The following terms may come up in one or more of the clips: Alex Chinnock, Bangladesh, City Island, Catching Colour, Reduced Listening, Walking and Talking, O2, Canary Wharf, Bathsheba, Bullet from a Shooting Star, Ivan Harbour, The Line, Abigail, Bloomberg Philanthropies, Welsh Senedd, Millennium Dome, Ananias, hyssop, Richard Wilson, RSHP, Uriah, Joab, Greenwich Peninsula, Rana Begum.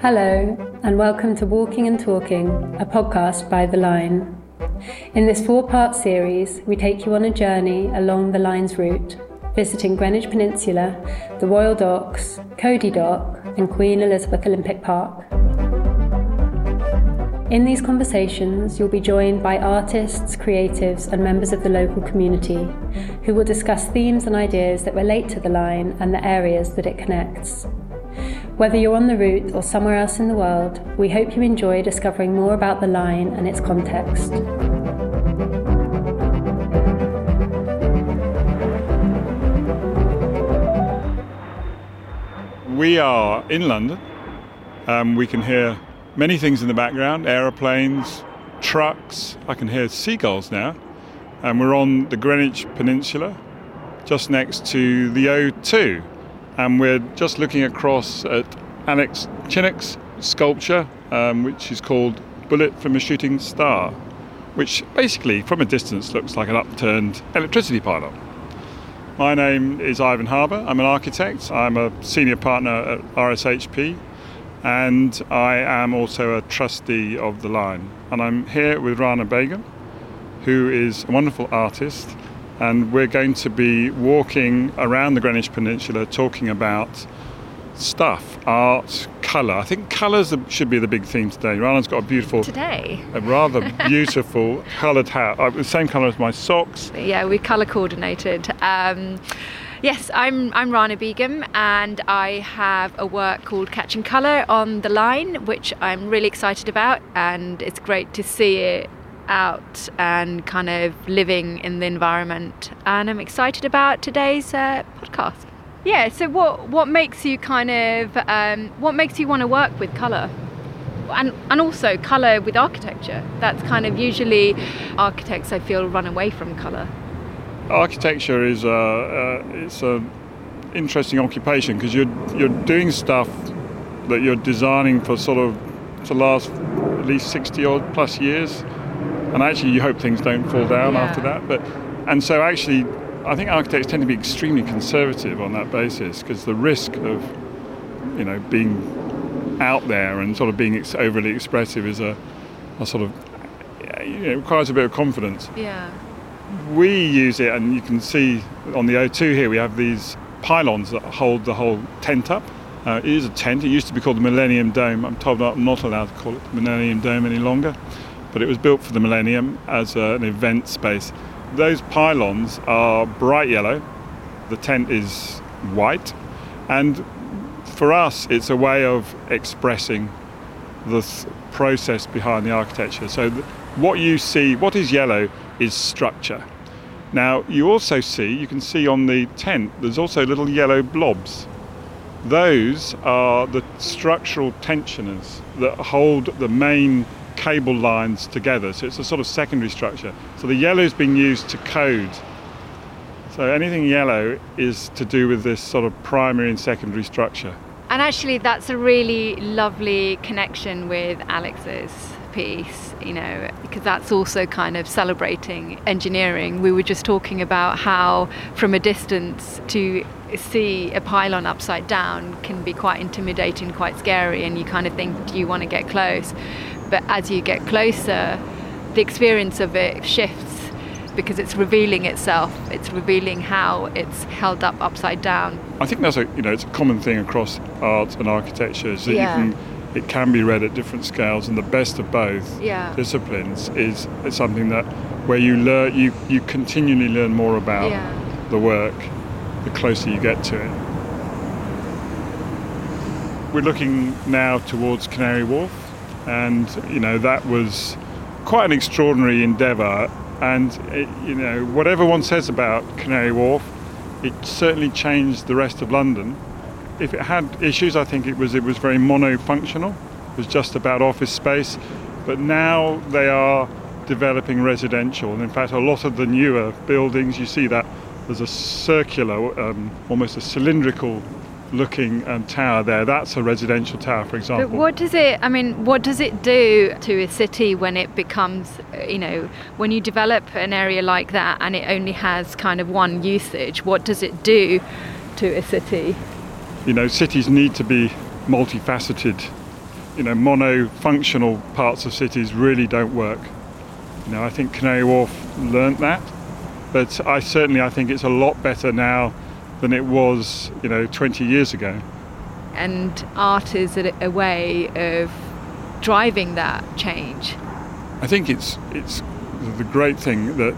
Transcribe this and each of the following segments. Hello, and welcome to Walking and Talking, a podcast by The Line. In this four-part series, we take you on a journey along the Line's route, visiting Greenwich Peninsula, the Royal Docks, Cody Dock, and Queen Elizabeth Olympic Park. In these conversations, you'll be joined by artists, creatives, and members of the local community who will discuss themes and ideas that relate to the Line and the areas that it connects. Whether you're on the route or somewhere else in the world, we hope you enjoy discovering more about the Line and its context. We are in London. We can hear many things in the background, aeroplanes, trucks. I can hear seagulls now. And we're on the Greenwich Peninsula, just next to the O2. And we're just looking across at Alex Chinnock's sculpture, which is called Bullet from a Shooting Star, which basically, from a distance, looks like an upturned electricity pylon. My name is Ivan Harbour. I'm an architect. I'm a senior partner at RSHP, and I am also a trustee of The Line. And I'm here with Rana Begum, who is a wonderful artist, and we're going to be walking around the Greenwich Peninsula talking about stuff, art, colour. I think colours should be the big theme today. Rana's got a rather beautiful coloured hat, the same colour as my socks. Yeah, we colour coordinated. Yes, I'm Rana Begum, and I have a work called Catching Colour on The Line, which I'm really excited about, and it's great to see it out and kind of living in the environment. And I'm excited about today's podcast. Yeah, so what makes you what makes you want to work with colour? And also colour with architecture. That's kind of usually architects, I feel, run away from colour. Architecture is it's an interesting occupation because you're doing stuff that you're designing for sort of to last at least 60 odd plus years, and actually you hope things don't fall down after that. So actually I think architects tend to be extremely conservative on that basis because the risk of being out there and sort of being overly expressive is a requires a bit of confidence. Yeah. We use it, and you can see on the O2 here we have these pylons that hold the whole tent up. It is a tent. It used to be called the Millennium Dome. I'm told I'm not allowed to call it the Millennium Dome any longer, but it was built for the Millennium as an event space. Those pylons are bright yellow, the tent is white, and for us it's a way of expressing the process behind the architecture. So what you see, what is yellow, is structure. Now you can see on the tent there's also little yellow blobs. Those are the structural tensioners that hold the main cable lines together, so it's a sort of secondary structure. So the yellow is being used to code, so anything yellow is to do with this sort of primary and secondary structure. And actually that's a really lovely connection with Alex's piece, because that's also kind of celebrating engineering. We were just talking about how from a distance to see a pylon upside down can be quite intimidating, quite scary, and you kind of think, do you want to get close? But as you get closer, the experience of it shifts because it's revealing itself. It's revealing how it's held up upside down. I think that's it's a common thing across art and architecture, is that it can be read at different scales, and the best of both disciplines is something that where you learn, you continually learn more about the work the closer you get to it. We're looking now towards Canary Wharf, and that was quite an extraordinary endeavour. And whatever one says about Canary Wharf, it certainly changed the rest of London. If it had issues, I think it was very mono-functional. It was just about office space. But now they are developing residential, and in fact a lot of the newer buildings, you see that there's a circular, almost a cylindrical looking tower there. That's a residential tower, for example. But what does it do to a city when it becomes, when you develop an area like that and it only has kind of one usage, what does it do to a city? Cities need to be multifaceted. Mono-functional parts of cities really don't work. I think Canary Wharf learnt that, but I think it's a lot better now than it was, 20 years ago. And art is a way of driving that change. I think it's the great thing that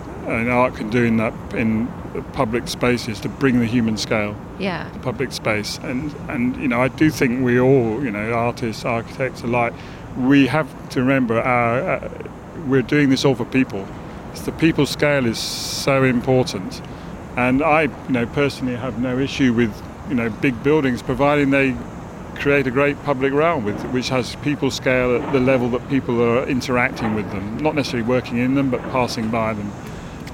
art can do in public space is to bring the human scale. Yeah. To public space, and I do think we all, artists, architects alike, we have to remember we're doing this all for people. It's the people scale is so important. And I, personally have no issue with, big buildings, providing they create a great public realm which has people scale at the level that people are interacting with them, not necessarily working in them, but passing by them.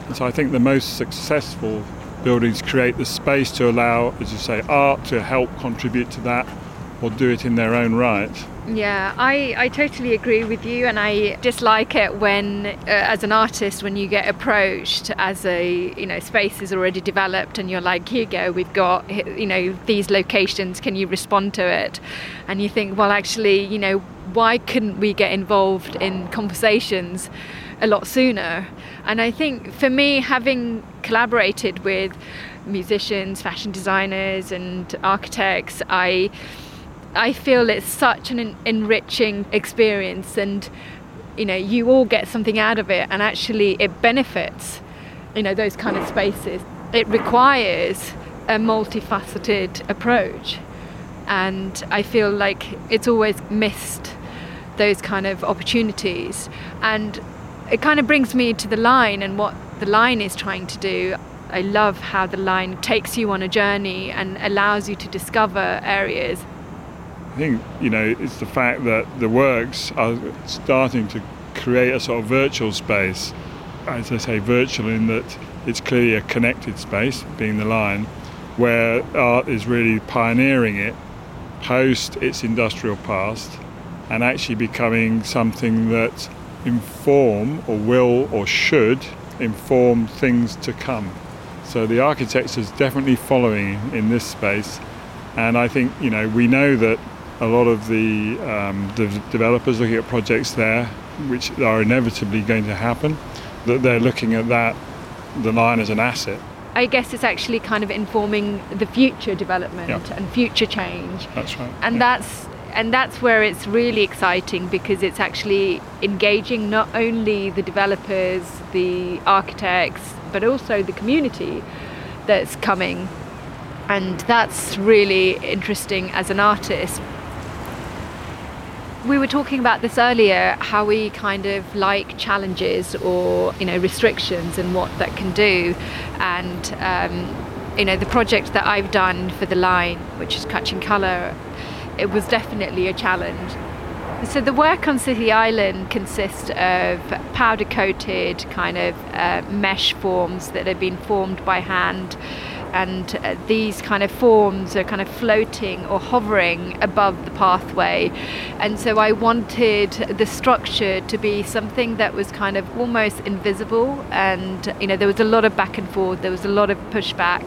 And so I think the most successful buildings create the space to allow, as you say, art to help contribute to that or do it in their own right. Yeah, I totally agree with you, and I dislike it when, as an artist, when you get approached as space is already developed and you're like, here you go, we've got, these locations, can you respond to it? And you think, well, actually, why couldn't we get involved in conversations a lot sooner? And I think for me, having collaborated with musicians, fashion designers and architects, I feel it's such an enriching experience, and you all get something out of it, and actually it benefits those kind of spaces. It requires a multifaceted approach, and I feel like it's always missed those kind of opportunities. And it kind of brings me to The Line and what The Line is trying to do. I love how The Line takes you on a journey and allows you to discover areas. I think, it's the fact that the works are starting to create a sort of virtual space. As I say, virtual in that it's clearly a connected space, being The Line, where art is really pioneering it post its industrial past and actually becoming something that inform or will or should inform things to come. So the architecture is definitely following in this space, and I think, we know that a lot of the developers looking at projects there, which are inevitably going to happen, that they're looking at that, The Line, as an asset. I guess it's actually kind of informing the future development, yeah, and future change. That's right. And yeah, that's where it's really exciting, because it's actually engaging not only the developers, the architects, but also the community that's coming. And that's really interesting as an artist. We were talking about this earlier, how we kind of like challenges or, restrictions and what that can do. And, the project that I've done for The Line, which is Catching Colour, it was definitely a challenge. So the work on City Island consists of powder-coated kind of mesh forms that have been formed by hand. And these kind of forms are kind of floating or hovering above the pathway, and so I wanted the structure to be something that was kind of almost invisible, and there was a lot of back and forth, there was a lot of pushback,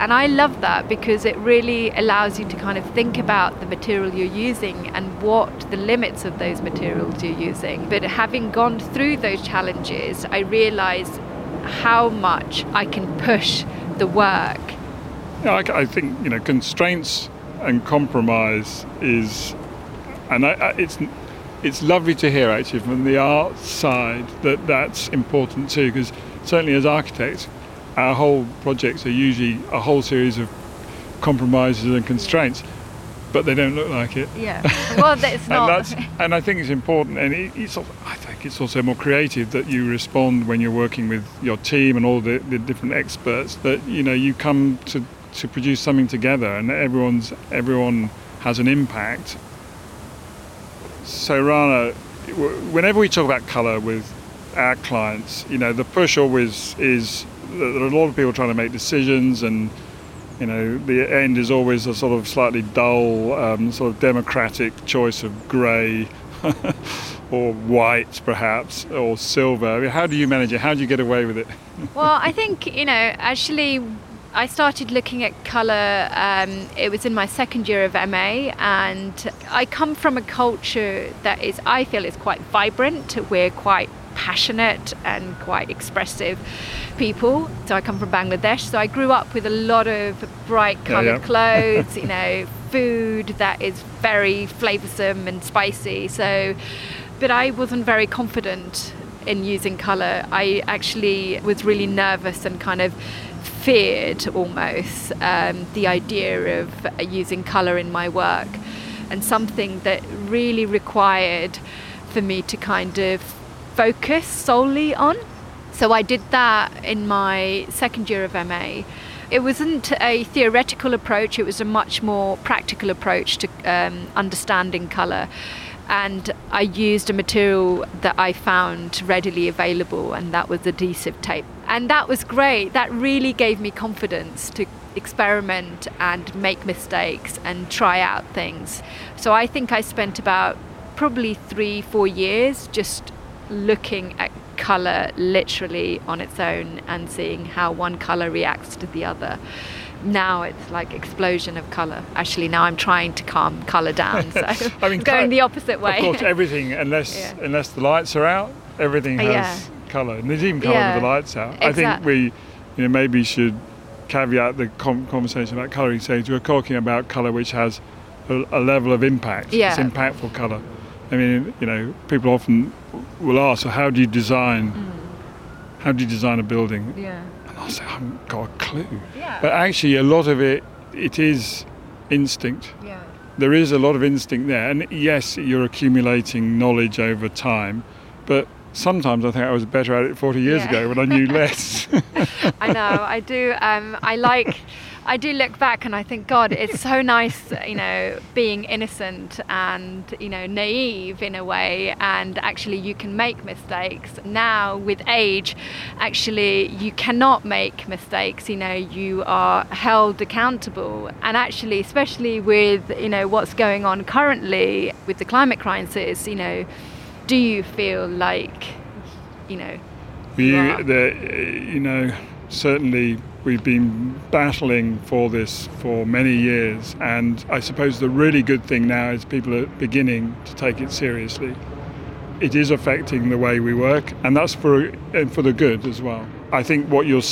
and I love that because it really allows you to kind of think about the material you're using and what the limits of those materials you're using. But having gone through those challenges, I realised how much I can push the work. I think constraints and compromise is, and it's lovely to hear actually from the art side that that's important too, because certainly as architects our whole projects are usually a whole series of compromises and constraints, but they don't look like it. Yeah, well, it's not. And I think it's important, and I think it's also more creative that you respond when you're working with your team and all the different experts, that you come to produce something together, and everyone has an impact. So Rana, whenever we talk about colour with our clients, the push always is that there are a lot of people trying to make decisions and You know, the end is always a sort of slightly dull, sort of democratic choice of grey or white, perhaps, or silver. I mean, how do you manage it? How do you get away with it? Well, I think, you know, actually, I started looking at colour, it was in my second year of MA, and I come from a culture that is, I feel, is quite vibrant. We're quite passionate and quite expressive people. So I come from Bangladesh, so I grew up with a lot of bright coloured clothes, you know, food that is very flavoursome and spicy. So, but I wasn't very confident in using colour. I actually was really nervous and kind of feared almost the idea of using colour in my work, and something that really required for me to kind of focus solely on. So I did that in my second year of MA. It wasn't a theoretical approach, it was a much more practical approach to understanding colour. And I used a material that I found readily available, and that was adhesive tape. And that was great. That really gave me confidence to experiment and make mistakes and try out things. So I think I spent about probably 3-4 years just looking at colour literally on its own and seeing how one colour reacts to the other. Now it's like explosion of colour. Actually, now I'm trying to calm colour down, so I mean, going the opposite way. Of course, everything, unless the lights are out, everything has colour. And there's even colour with the lights out. Exactly. I think we maybe should caveat the conversation about colouring, saying we're talking about colour which has a level of impact. Yeah. It's impactful colour. I mean, people often will ask, so how do you design? How do you design a building? Yeah. I haven't got a clue. Yeah. But actually, a lot of it is instinct. Yeah. There is a lot of instinct there. And yes, you're accumulating knowledge over time. But sometimes I think I was better at it 40 years ago when I knew less. I know, I do. I do look back and I think, God, it's so nice, being innocent and, naive in a way, and actually you can make mistakes. Now with age, actually you cannot make mistakes, you are held accountable. And actually, especially with, what's going on currently with the climate crisis, do you feel like, certainly we've been battling for this for many years, and I suppose the really good thing now is people are beginning to take it seriously. It is affecting the way we work, and that's for the good as well. I think what you'll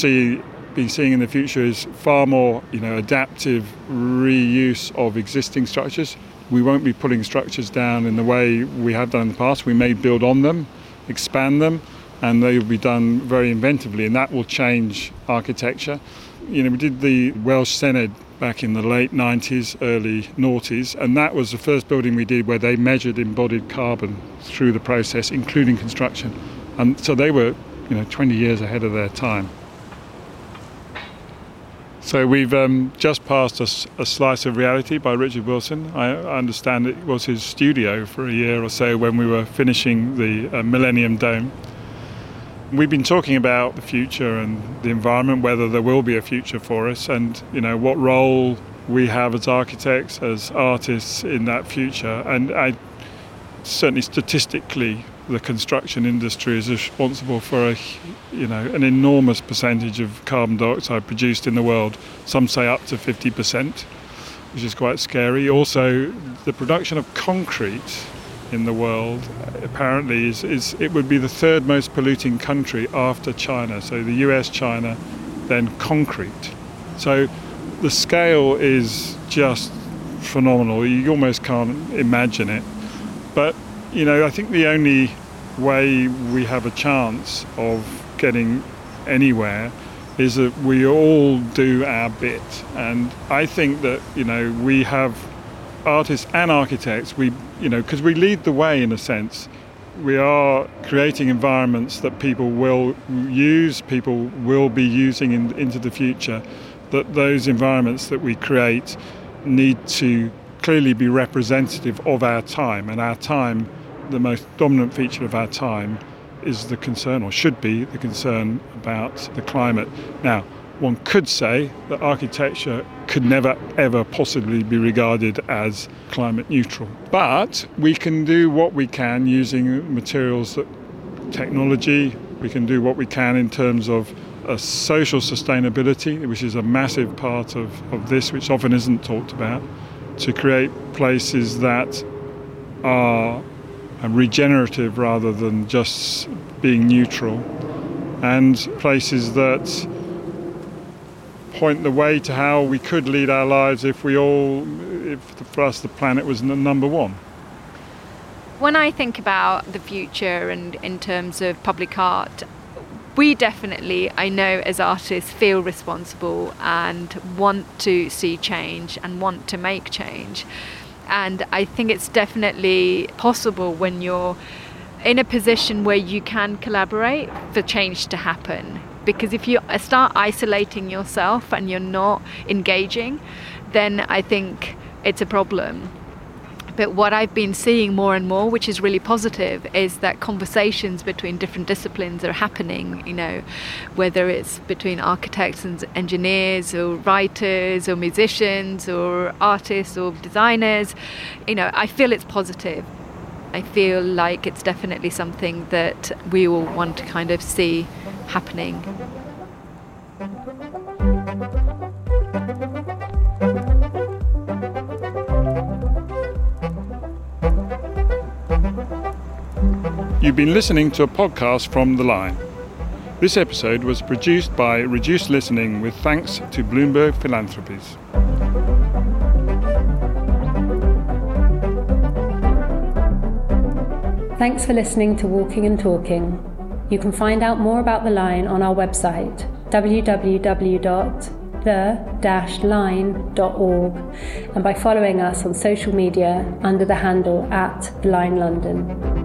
be seeing in the future is far more, adaptive reuse of existing structures. We won't be pulling structures down in the way we have done in the past. We may build on them, expand them, and they will be done very inventively, and that will change architecture. We did the Welsh Senedd back in the late 90s, early noughties, and that was the first building we did where they measured embodied carbon through the process, including construction. And so they were, 20 years ahead of their time. So we've just passed a Slice of Reality by Richard Wilson. I understand it was his studio for a year or so when we were finishing the Millennium Dome. We've been talking about the future and the environment, whether there will be a future for us, and what role we have as architects, as artists in that future. And I certainly, statistically, the construction industry is responsible for an enormous percentage of carbon dioxide produced in the world. Some say up to 50%, which is quite scary. Also, the production of concrete in the world apparently it would be the third most polluting country after China. So the US, China, then concrete. So the scale is just phenomenal. You almost can't imagine it. But I think the only way we have a chance of getting anywhere is that we all do our bit. And I think that we have artists and architects, because we lead the way in a sense. We are creating environments that people will be using into the future, that those environments that we create need to clearly be representative of our time. And our time, the most dominant feature of our time, is the concern, or should be the concern, about the climate. Now, one could say that architecture could never, ever possibly be regarded as climate neutral. But we can do what we can using materials, technology. We can do what we can in terms of social sustainability, which is a massive part of this, which often isn't talked about, to create places that are regenerative rather than just being neutral, and places that point the way to how we could lead our lives if for us the planet was number one. When I think about the future and in terms of public art, we definitely, I know as artists, feel responsible and want to see change and want to make change. And I think it's definitely possible when you're in a position where you can collaborate for change to happen. Because if you start isolating yourself and you're not engaging, then I think it's a problem. But what I've been seeing more and more, which is really positive, is that conversations between different disciplines are happening, you know, whether it's between architects and engineers or writers or musicians or artists or designers. You know, I feel it's positive. I feel like it's definitely something that we all want to kind of see happening. You've been listening to a podcast from The Line. This episode was produced by Reduced Listening with thanks to Bloomberg Philanthropies. Thanks for listening to Walking and Talking. You can find out more about The Line on our website, www.the-line.org, and by following us on social media under the handle @TheLineLondon.